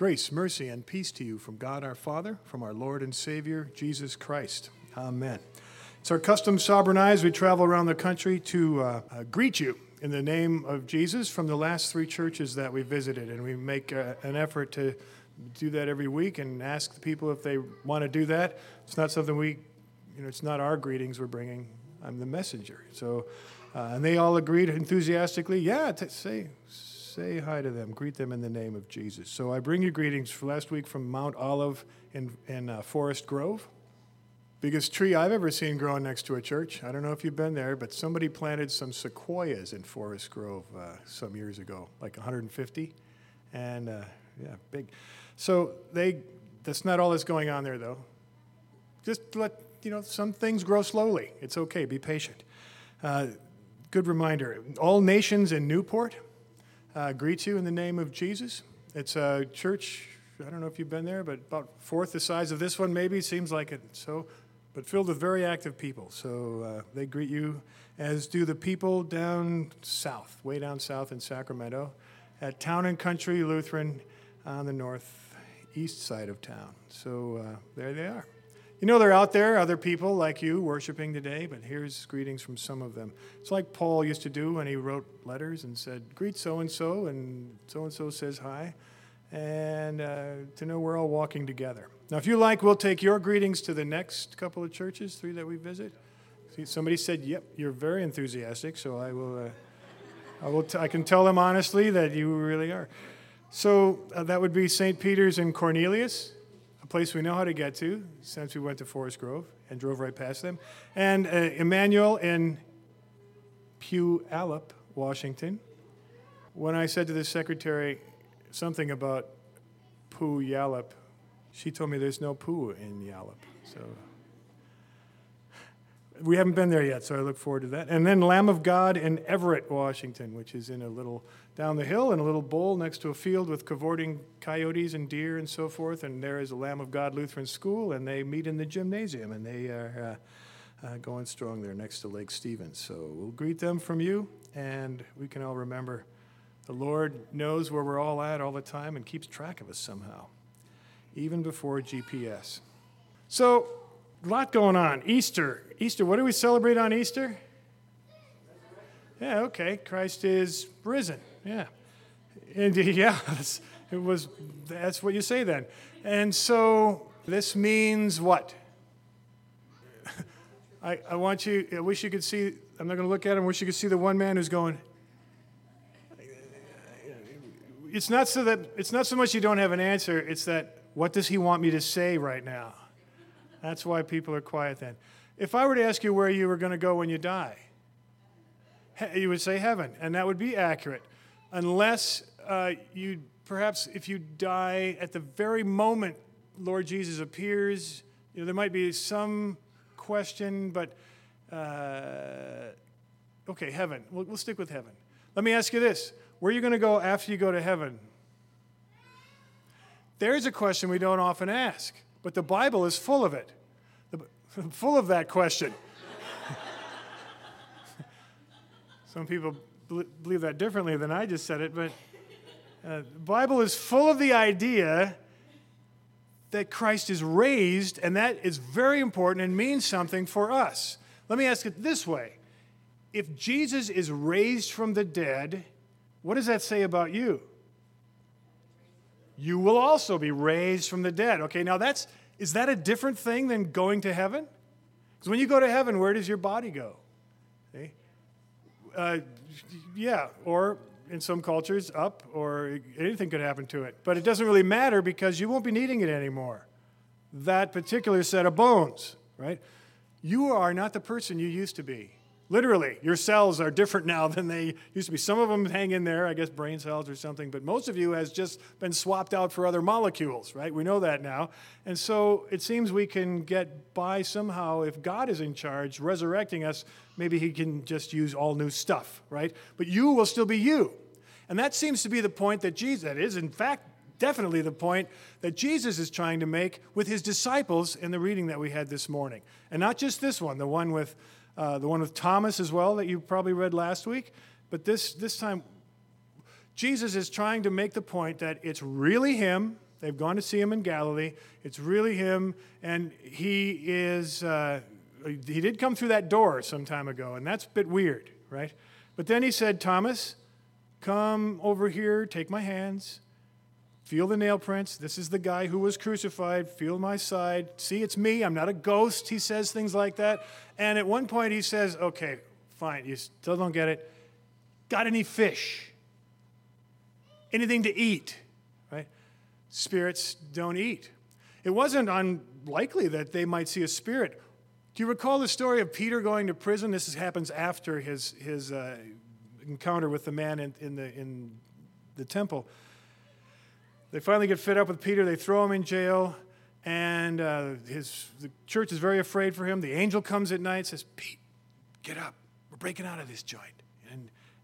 Grace, mercy, and peace to you from God our Father, from our Lord and Savior, Jesus Christ. Amen. It's our custom, Sovereign Eye, as we travel around the country to greet you in the name of Jesus from the last three churches that we visited. And we make an effort to do that every week and ask the people if they want to do that. It's not something we, it's not our greetings we're bringing. I'm the messenger. So, and they all agreed enthusiastically, Say hi to them. Greet them in the name of Jesus. So I bring you greetings from last week from Mount Olive in Forest Grove. Biggest tree I've ever seen growing next to a church. I don't know if you've been there, but somebody planted some sequoias in Forest Grove some years ago, like 150. And, big. So that's not all that's going on there, though. Just let, some things grow slowly. It's okay. Be patient. Good reminder. All Nations in Newport. Greets you in the name of Jesus. It's a church, I don't know if you've been there, but about fourth the size of this one maybe, seems like it, so, but filled with very active people. So they greet you, as do the people way down south in Sacramento, at Town and Country Lutheran on the northeast side of town. So there they are. They're out there, other people like you worshiping today, but here's greetings from some of them. It's like Paul used to do when he wrote letters and said, greet so-and-so, and so-and-so says hi, and to know we're all walking together. Now, if you like, we'll take your greetings to the next couple of churches, three that we visit. See, somebody said, yep, you're very enthusiastic, so I will. I can tell them honestly that you really are. So that would be St. Peter's and Cornelius. Place we know how to get to since we went to Forest Grove and drove right past them. And Emmanuel in Puyallup, Washington. When I said to the secretary something about Puyallup, she told me there's no poo in Yallup. So we haven't been there yet, so I look forward to that. And then Lamb of God in Everett, Washington, which is in a little down the hill in a little bowl next to a field with cavorting coyotes and deer and so forth. And there is a Lamb of God Lutheran school, and they meet in the gymnasium, and they are going strong there next to Lake Stevens. So we'll greet them from you, and we can all remember the Lord knows where we're all at all the time and keeps track of us somehow, even before GPS. So a lot going on. Easter, what do we celebrate on Easter? Yeah, okay, Christ is risen, yeah. And that's what you say then. And so this means what? I'm not going to look at him, I wish you could see the one man who's going. It's not so much you don't have an answer, it's that what does he want me to say right now? That's why people are quiet then. If I were to ask you where you were going to go when you die, you would say heaven, and that would be accurate, unless if you die at the very moment Lord Jesus appears, there might be some question, but okay, heaven. We'll stick with heaven. Let me ask you this. Where are you going to go after you go to heaven? There's a question we don't often ask. But the Bible is full of it, full of that question. Some people believe that differently than I just said it, but the Bible is full of the idea that Christ is raised, and that is very important and means something for us. Let me ask it this way. If Jesus is raised from the dead, what does that say about you? You will also be raised from the dead. Okay, now is that a different thing than going to heaven? Because when you go to heaven, where does your body go? Okay. Or in some cultures, up, or anything could happen to it. But it doesn't really matter because you won't be needing it anymore. That particular set of bones, right? You are not the person you used to be. Literally, your cells are different now than they used to be. Some of them hang in there, I guess brain cells or something, but most of you has just been swapped out for other molecules, right? We know that now. And so it seems we can get by somehow. If God is in charge, resurrecting us, maybe he can just use all new stuff, right? But you will still be you. And that seems to be the point that that is, in fact, definitely the point that Jesus is trying to make with his disciples in the reading that we had this morning. And not just this one, the one with Thomas as well that you probably read last week. But this time, Jesus is trying to make the point that it's really him, They've gone to see him in Galilee. It's really him, and he is. He did come through that door some time ago, and that's a bit weird, right? But then he said, Thomas, come over here, take my hands, feel the nail prints. This is the guy who was crucified. Feel my side. See, it's me. I'm not a ghost. He says things like that. And at one point he says, okay, fine, you still don't get it. Got any fish? Anything to eat, right? Spirits don't eat. It wasn't unlikely that they might see a spirit. Do you recall the story of Peter going to prison? This happens after his encounter with the man in the temple. They finally get fed up with Peter. They throw him in jail, and the church is very afraid for him. The angel comes at night and says, Pete, get up. We're breaking out of this joint.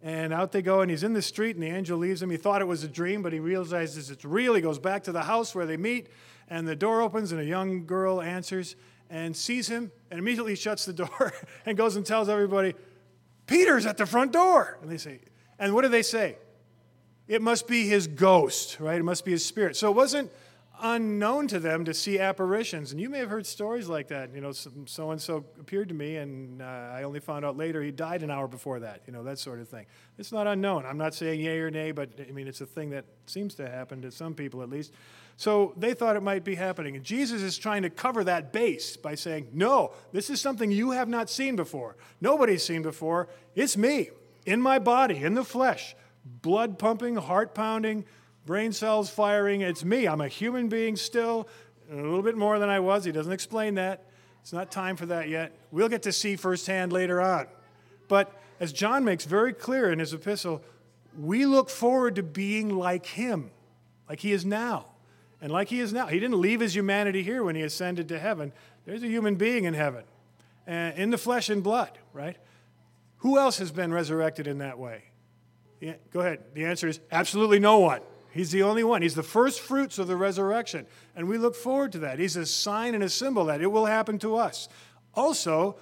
And out they go, and he's in the street, and the angel leaves him. He thought it was a dream, but he realizes it's real. He goes back to the house where they meet, and the door opens, and a young girl answers and sees him, and immediately shuts the door and goes and tells everybody, Peter's at the front door. And they say, and what do they say? It must be his ghost, right? It must be his spirit. So it wasn't unknown to them to see apparitions. And you may have heard stories like that. You know, so-and-so appeared to me, and I only found out later he died an hour before that, you know, that sort of thing. It's not unknown. I'm not saying yay or nay, but, I mean, it's a thing that seems to happen to some people at least. So they thought it might be happening. And Jesus is trying to cover that base by saying, no, this is something you have not seen before. Nobody's seen before. It's me, in my body, in the flesh, blood pumping, heart pounding, brain cells firing. It's me. I'm a human being still, a little bit more than I was. He doesn't explain that. It's not time for that yet. We'll get to see firsthand later on. But as John makes very clear in his epistle, we look forward to being like him, like he is now. And like he is now, he didn't leave his humanity here when he ascended to heaven. There's a human being in heaven, in the flesh and blood, right? Who else has been resurrected in that way? Yeah, go ahead. The answer is absolutely no one. He's the only one. He's the first fruits of the resurrection. And we look forward to that. He's a sign and a symbol that it will happen to us. Also,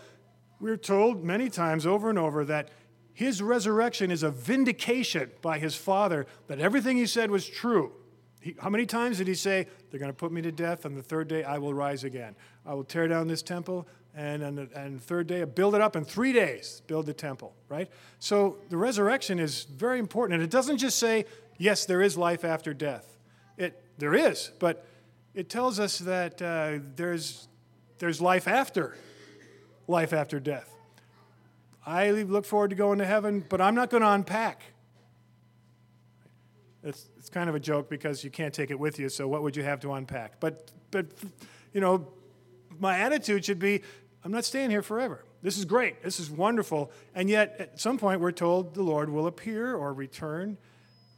we're told many times over and over that his resurrection is a vindication by his Father that everything he said was true. How many times did he say, they're going to put me to death, on the third day I will rise again. I will tear down this temple, and on the third day, build it up in 3 days, build the temple, right? So the resurrection is very important. And it doesn't just say, yes, there is life after death. There is, but it tells us that there's life after death. I look forward to going to heaven, but I'm not going to unpack. It's kind of a joke because you can't take it with you, so what would you have to unpack? But you know, my attitude should be, I'm not staying here forever. This is great. This is wonderful. And yet, at some point, we're told the Lord will appear or return.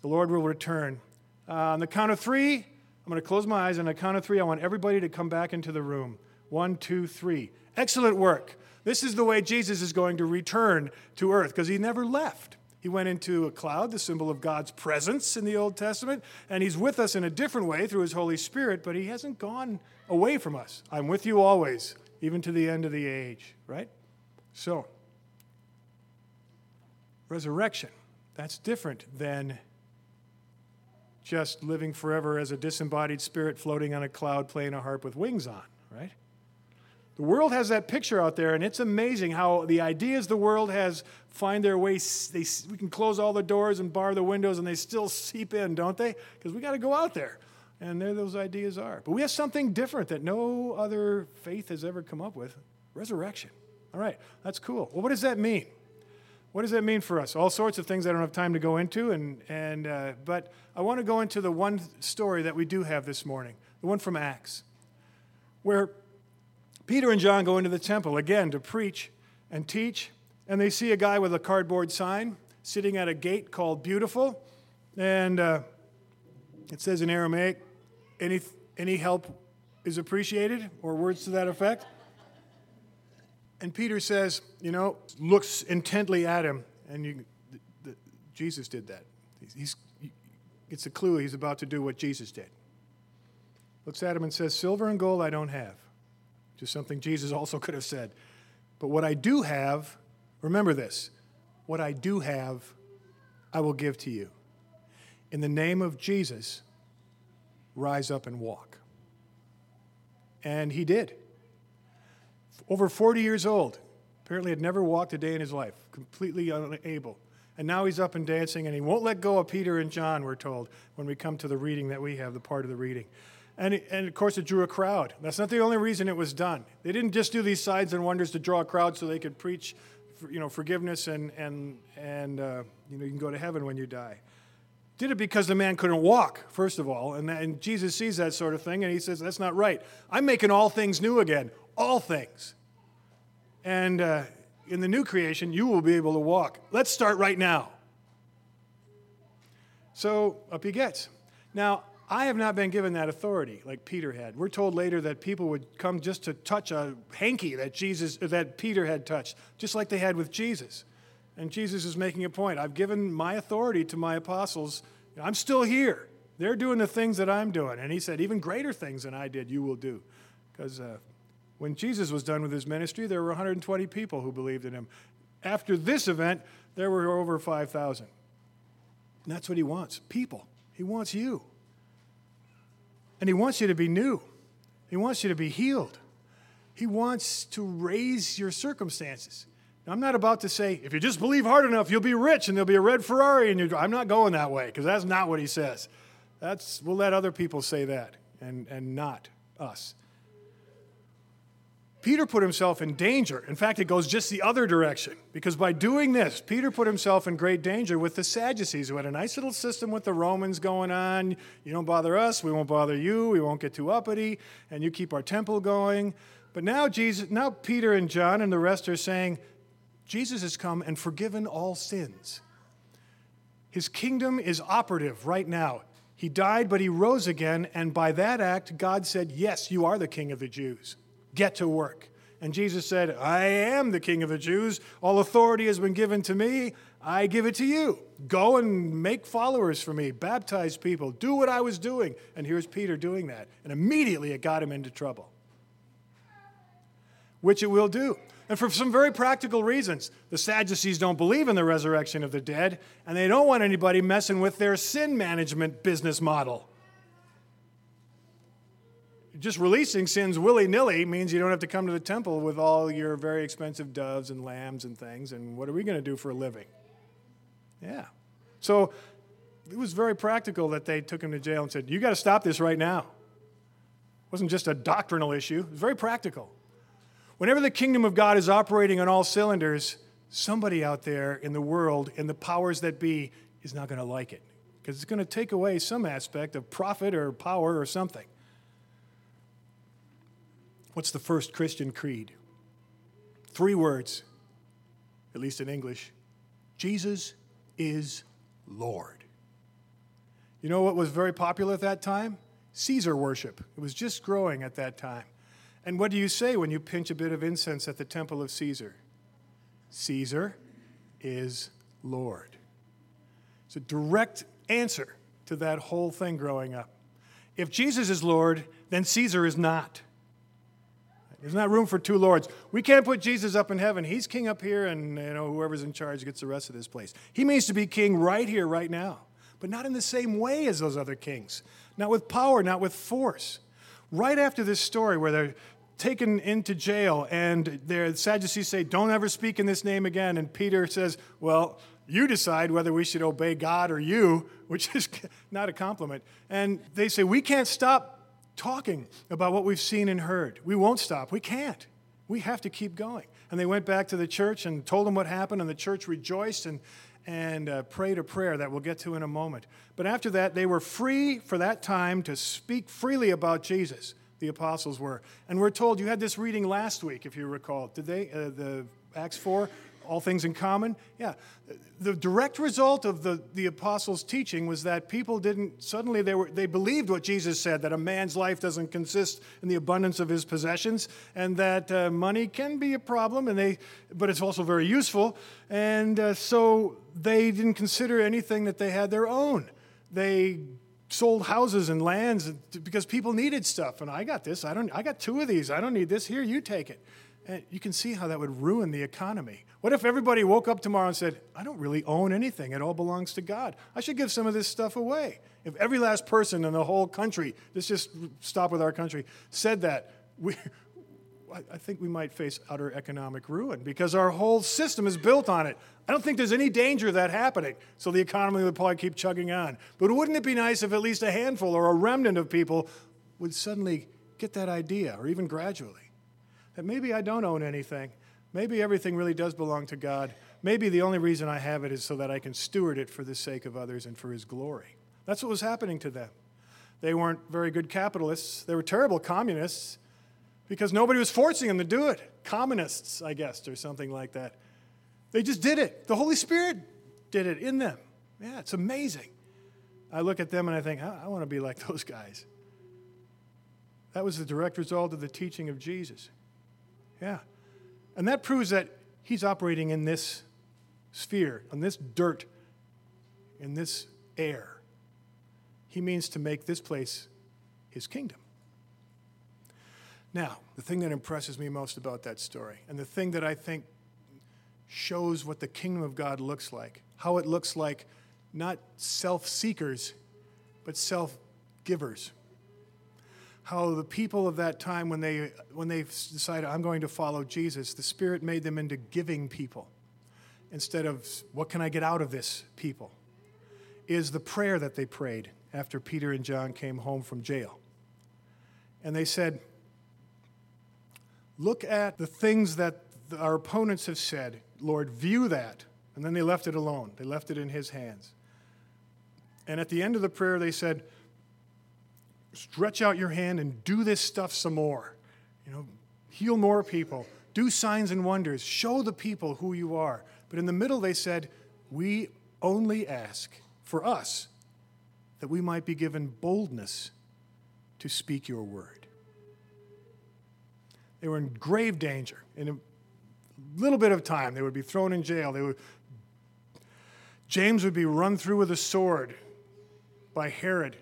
The Lord will return. On the count of three, I'm going to close my eyes. On the count of three, I want everybody to come back into the room. 1, 2, 3. Excellent work. This is the way Jesus is going to return to earth because he never left. He went into a cloud, the symbol of God's presence in the Old Testament, and he's with us in a different way through his Holy Spirit, but he hasn't gone away from us. I'm with you always, even to the end of the age, right? So, resurrection, that's different than just living forever as a disembodied spirit floating on a cloud playing a harp with wings on, right? The world has that picture out there, and it's amazing how the ideas the world has find their way. We can close all the doors and bar the windows, and they still seep in, don't they? Because we got to go out there, and there those ideas are. But we have something different that no other faith has ever come up with, resurrection. All right, that's cool. Well, what does that mean? What does that mean for us? All sorts of things I don't have time to go into, but I want to go into the one story that we do have this morning, the one from Acts, where Peter and John go into the temple, again, to preach and teach, and they see a guy with a cardboard sign sitting at a gate called Beautiful, and it says in Aramaic, any help is appreciated, or words to that effect. And Peter says, you know, looks intently at him, and Jesus did that. It's a clue he's about to do what Jesus did. Looks at him and says, silver and gold I don't have. Just something Jesus also could have said. But what I do have, remember this, what I do have, I will give to you. In the name of Jesus, rise up and walk. And he did. Over 40 years old. Apparently had never walked a day in his life. Completely unable. And now he's up and dancing, and he won't let go of Peter and John, we're told, when we come to the reading that we have, the part of the reading. And of course, it drew a crowd. That's not the only reason it was done. They didn't just do these signs and wonders to draw a crowd so they could preach, you know, forgiveness and you know, you can go to heaven when you die. Did it because the man couldn't walk, first of all. And Jesus sees that sort of thing, and he says, that's not right. I'm making all things new again, all things. And in the new creation, you will be able to walk. Let's start right now. So up he gets. Now, I have not been given that authority like Peter had. We're told later that people would come just to touch a hanky that Peter had touched, just like they had with Jesus. And Jesus is making a point. I've given my authority to my apostles. I'm still here. They're doing the things that I'm doing. And he said, even greater things than I did you will do. Because when Jesus was done with his ministry, there were 120 people who believed in him. After this event, there were over 5,000. And that's what he wants, people. He wants you. And he wants you to be new. He wants you to be healed. He wants to raise your circumstances. Now, I'm not about to say, if you just believe hard enough, you'll be rich and there'll be a red Ferrari. I'm not going that way, because that's not what he says. We'll let other people say that and not us. Peter put himself in danger. In fact, it goes just the other direction, because by doing this, Peter put himself in great danger with the Sadducees, who had a nice little system with the Romans going on. You don't bother us, we won't bother you, we won't get too uppity, and you keep our temple going. But now now Peter and John and the rest are saying, Jesus has come and forgiven all sins. His kingdom is operative right now. He died, but he rose again, and by that act, God said, yes, you are the King of the Jews. Get to work. And Jesus said, I am the King of the Jews. All authority has been given to me. I give it to you. Go and make followers for me. Baptize people. Do what I was doing. And here's Peter doing that. And immediately it got him into trouble, which it will do. And for some very practical reasons. The Sadducees don't believe in the resurrection of the dead, and they don't want anybody messing with their sin management business model. Just releasing sins willy-nilly means you don't have to come to the temple with all your very expensive doves and lambs and things, and what are we going to do for a living? Yeah. So it was very practical that they took him to jail and said, you got to stop this right now. It wasn't just a doctrinal issue. It was very practical. Whenever the kingdom of God is operating on all cylinders, somebody out there in the world, in the powers that be, is not going to like it, because it's going to take away some aspect of profit or power or something. What's the first Christian creed? 3 words, at least in English. Jesus is Lord. You know what was very popular at that time? Caesar worship. It was just growing at that time. And what do you say when you pinch a bit of incense at the temple of Caesar? Caesar is Lord. It's a direct answer to that whole thing growing up. If Jesus is Lord, then Caesar is not. There's not room for 2 lords. We can't put Jesus up in heaven. He's king up here, and you know, whoever's in charge gets the rest of this place. He means to be king right here, right now, but not in the same way as those other kings. Not with power, not with force. Right after this story where they're taken into jail, and the Sadducees say, don't ever speak in this name again, and Peter says, well, you decide whether we should obey God or you, which is not a compliment. And they say, we can't stop talking about what we've seen and heard. We won't stop. We can't. We have to keep going. And they went back to the church and told them what happened, and the church rejoiced and prayed a prayer that we'll get to in a moment. But after that, they were free for that time to speak freely about Jesus, the apostles were. And we're told, you had this reading last week, if you recall. Did they? The Acts 4, all things in common? Yeah. The direct result of the apostles' teaching was that people didn't, suddenly they believed what Jesus said, that a man's life doesn't consist in the abundance of his possessions, and that money can be a problem, but it's also very useful. And so they didn't consider anything that they had their own. They sold houses and lands because people needed stuff. And I got this. I got 2 of these. I don't need this. Here, you take it. And you can see how that would ruin the economy. What if everybody woke up tomorrow and said, I don't really own anything. It all belongs to God. I should give some of this stuff away. If every last person in the whole country, let's just stop with our country, said that, I think we might face utter economic ruin because our whole system is built on it. I don't think there's any danger of that happening, so the economy would probably keep chugging on. But wouldn't it be nice if at least a handful or a remnant of people would suddenly get that idea, or even gradually, that maybe I don't own anything. Maybe everything really does belong to God. Maybe the only reason I have it is so that I can steward it for the sake of others and for His glory. That's what was happening to them. They weren't very good capitalists. They were terrible communists because nobody was forcing them to do it. Communists, I guess, or something like that. They just did it. The Holy Spirit did it in them. Yeah, it's amazing. I look at them and I think, I want to be like those guys. That was the direct result of the teaching of Jesus. Yeah. And that proves that He's operating in this sphere, on this dirt, in this air. He means to make this place His kingdom. Now, the thing that impresses me most about that story, and the thing that I think shows what the kingdom of God looks like, how it looks like not self-seekers, but self-givers. How the people of that time, when they decided, I'm going to follow Jesus, the Spirit made them into giving people instead of, what can I get out of this people? Is the prayer that they prayed after Peter and John came home from jail. And they said, look at the things that our opponents have said, Lord, view that. And then they left it alone. They left it in His hands. And at the end of the prayer, they said, stretch out your hand and do this stuff some more. You know, heal more people. Do signs and wonders. Show the people who you are. But in the middle, they said, we only ask for us that we might be given boldness to speak your word. They were in grave danger. In a little bit of time, they would be thrown in jail. James would be run through with a sword by Herod.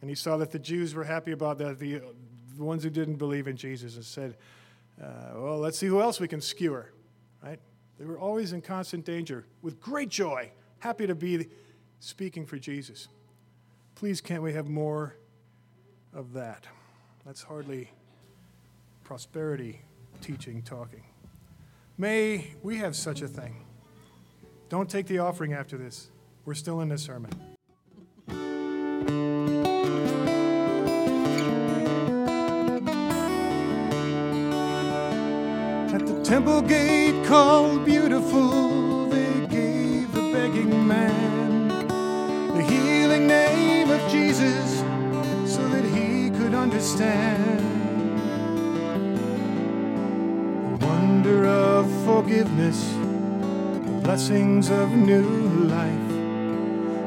And he saw that the Jews were happy about that, the ones who didn't believe in Jesus, and said, well, let's see who else we can skewer, right? They were always in constant danger, with great joy, happy to be speaking for Jesus. Please, can't we have more of that? That's hardly prosperity teaching, talking. May we have such a thing. Don't take the offering after this. We're still in this sermon. Temple gate called Beautiful, they gave the begging man the healing name of Jesus so that he could understand the wonder of forgiveness, the blessings of new life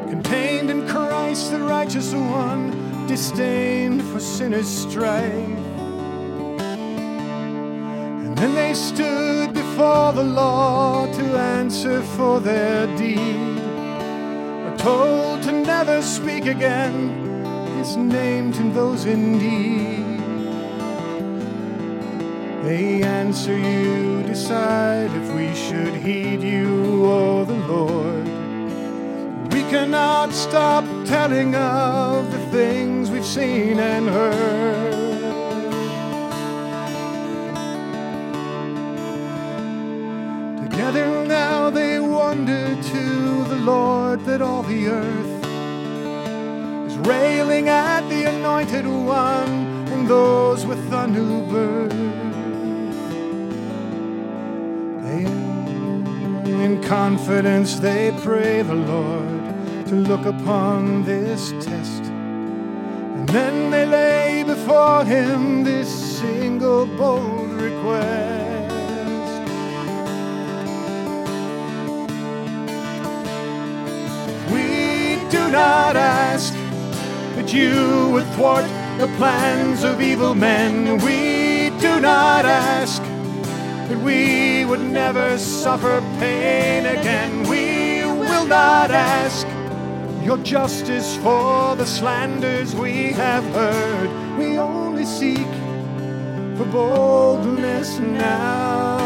contained in Christ the righteous one, disdained for sinners' strife. And they stood before the law to answer for their deed. Are told to never speak again, is named in those in need. They answer you, decide if we should heed you, O the Lord. We cannot stop telling of the things we've seen and heard. Together now they wonder to the Lord that all the earth is railing at the Anointed One and those with a new birth. In confidence they pray the Lord to look upon this test, and then they lay before Him this single bold request. Do not ask that you would thwart the plans of evil men. We do not ask that we would never suffer pain again. We will not ask your justice for the slanders we have heard. We only seek for boldness now,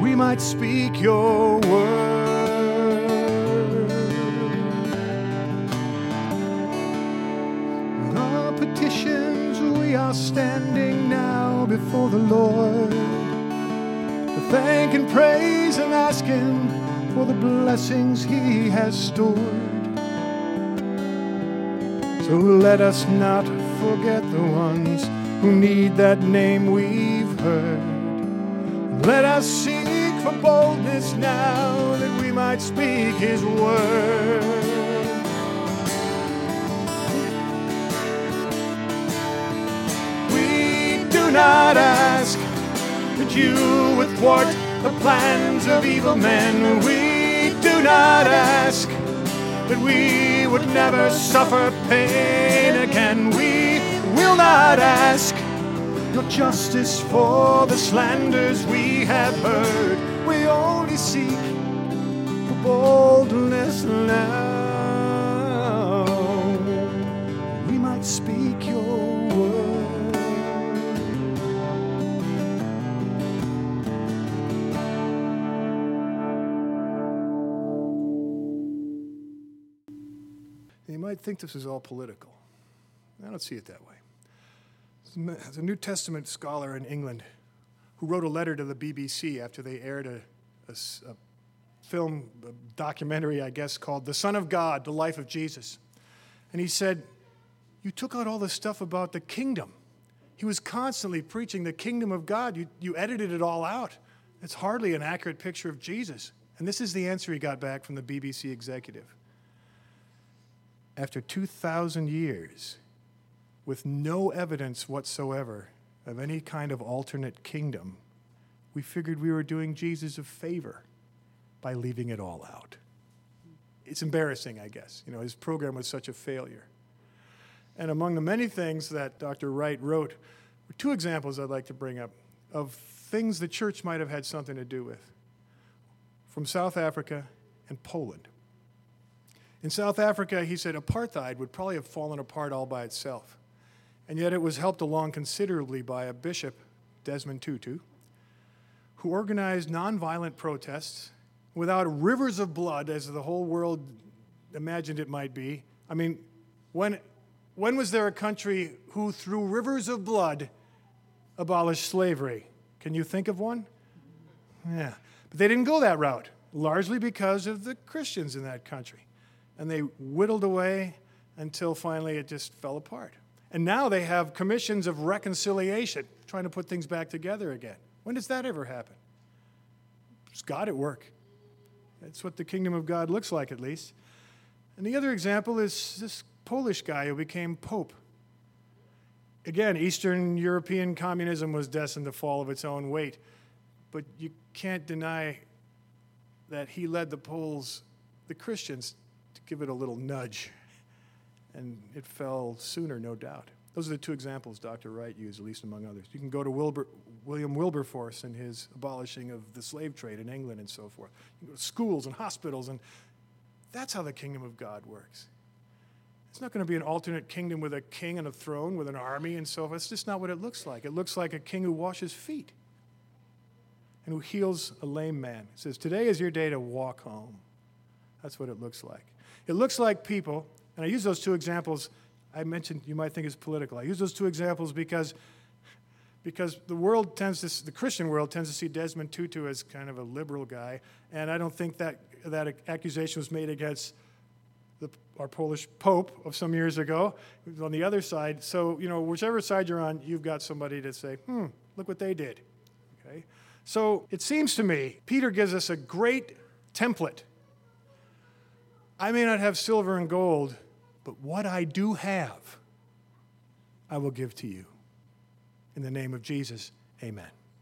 we might speak your word. we are standing now before the Lord to thank and praise and ask Him for the blessings He has stored. So let us not forget the ones who need that name we've heard. Let us seek for boldness now that we might speak His word. Not ask that you would thwart the plans of evil men. We do not ask that we would never suffer pain again. We will not ask your justice for the slanders we have heard. We only seek for boldness now. We might speak your word. You might think this is all political. I don't see it that way. There's a New Testament scholar in England who wrote a letter to the BBC after they aired a film, a documentary, I guess, called The Son of God, The Life of Jesus. And he said, you took out all this stuff about the kingdom. He was constantly preaching the kingdom of God. You edited it all out. It's hardly an accurate picture of Jesus. And this is the answer he got back from the BBC executive. After 2,000 years, with no evidence whatsoever of any kind of alternate kingdom, we figured we were doing Jesus a favor by leaving it all out. It's embarrassing, I guess. You know, his program was such a failure. And among the many things that Dr. Wright wrote, were two examples I'd like to bring up of things the church might have had something to do with, from South Africa and Poland. In South Africa, he said, apartheid would probably have fallen apart all by itself. And yet it was helped along considerably by a bishop, Desmond Tutu, who organized nonviolent protests without rivers of blood, as the whole world imagined it might be. I mean, when was there a country who, through rivers of blood, abolished slavery? Can you think of one? Yeah. But they didn't go that route, largely because of the Christians in that country. And they whittled away until finally it just fell apart. And now they have commissions of reconciliation, trying to put things back together again. When does that ever happen? It's God at work. That's what the kingdom of God looks like, at least. And the other example is this Polish guy who became pope. Again, Eastern European communism was destined to fall of its own weight. But you can't deny that he led the Poles, the Christians, give it a little nudge, and it fell sooner, no doubt. Those are the two examples Dr. Wright used, at least among others. You can go to William Wilberforce and his abolishing of the slave trade in England and so forth. You can go to schools and hospitals, and that's how the kingdom of God works. It's not going to be an alternate kingdom with a king and a throne, with an army and so forth. It's just not what it looks like. It looks like a king who washes feet and who heals a lame man. It says, today is your day to walk home. That's what it looks like. It looks like people, and I use those two examples I mentioned you might think is political. I use those two examples because the Christian world tends to see Desmond Tutu as kind of a liberal guy, and I don't think that accusation was made against our Polish Pope of some years ago. He was on the other side. So, you know, whichever side you're on, you've got somebody to say, look what they did. Okay? So it seems to me Peter gives us a great template. I may not have silver and gold, but what I do have, I will give to you. In the name of Jesus, amen.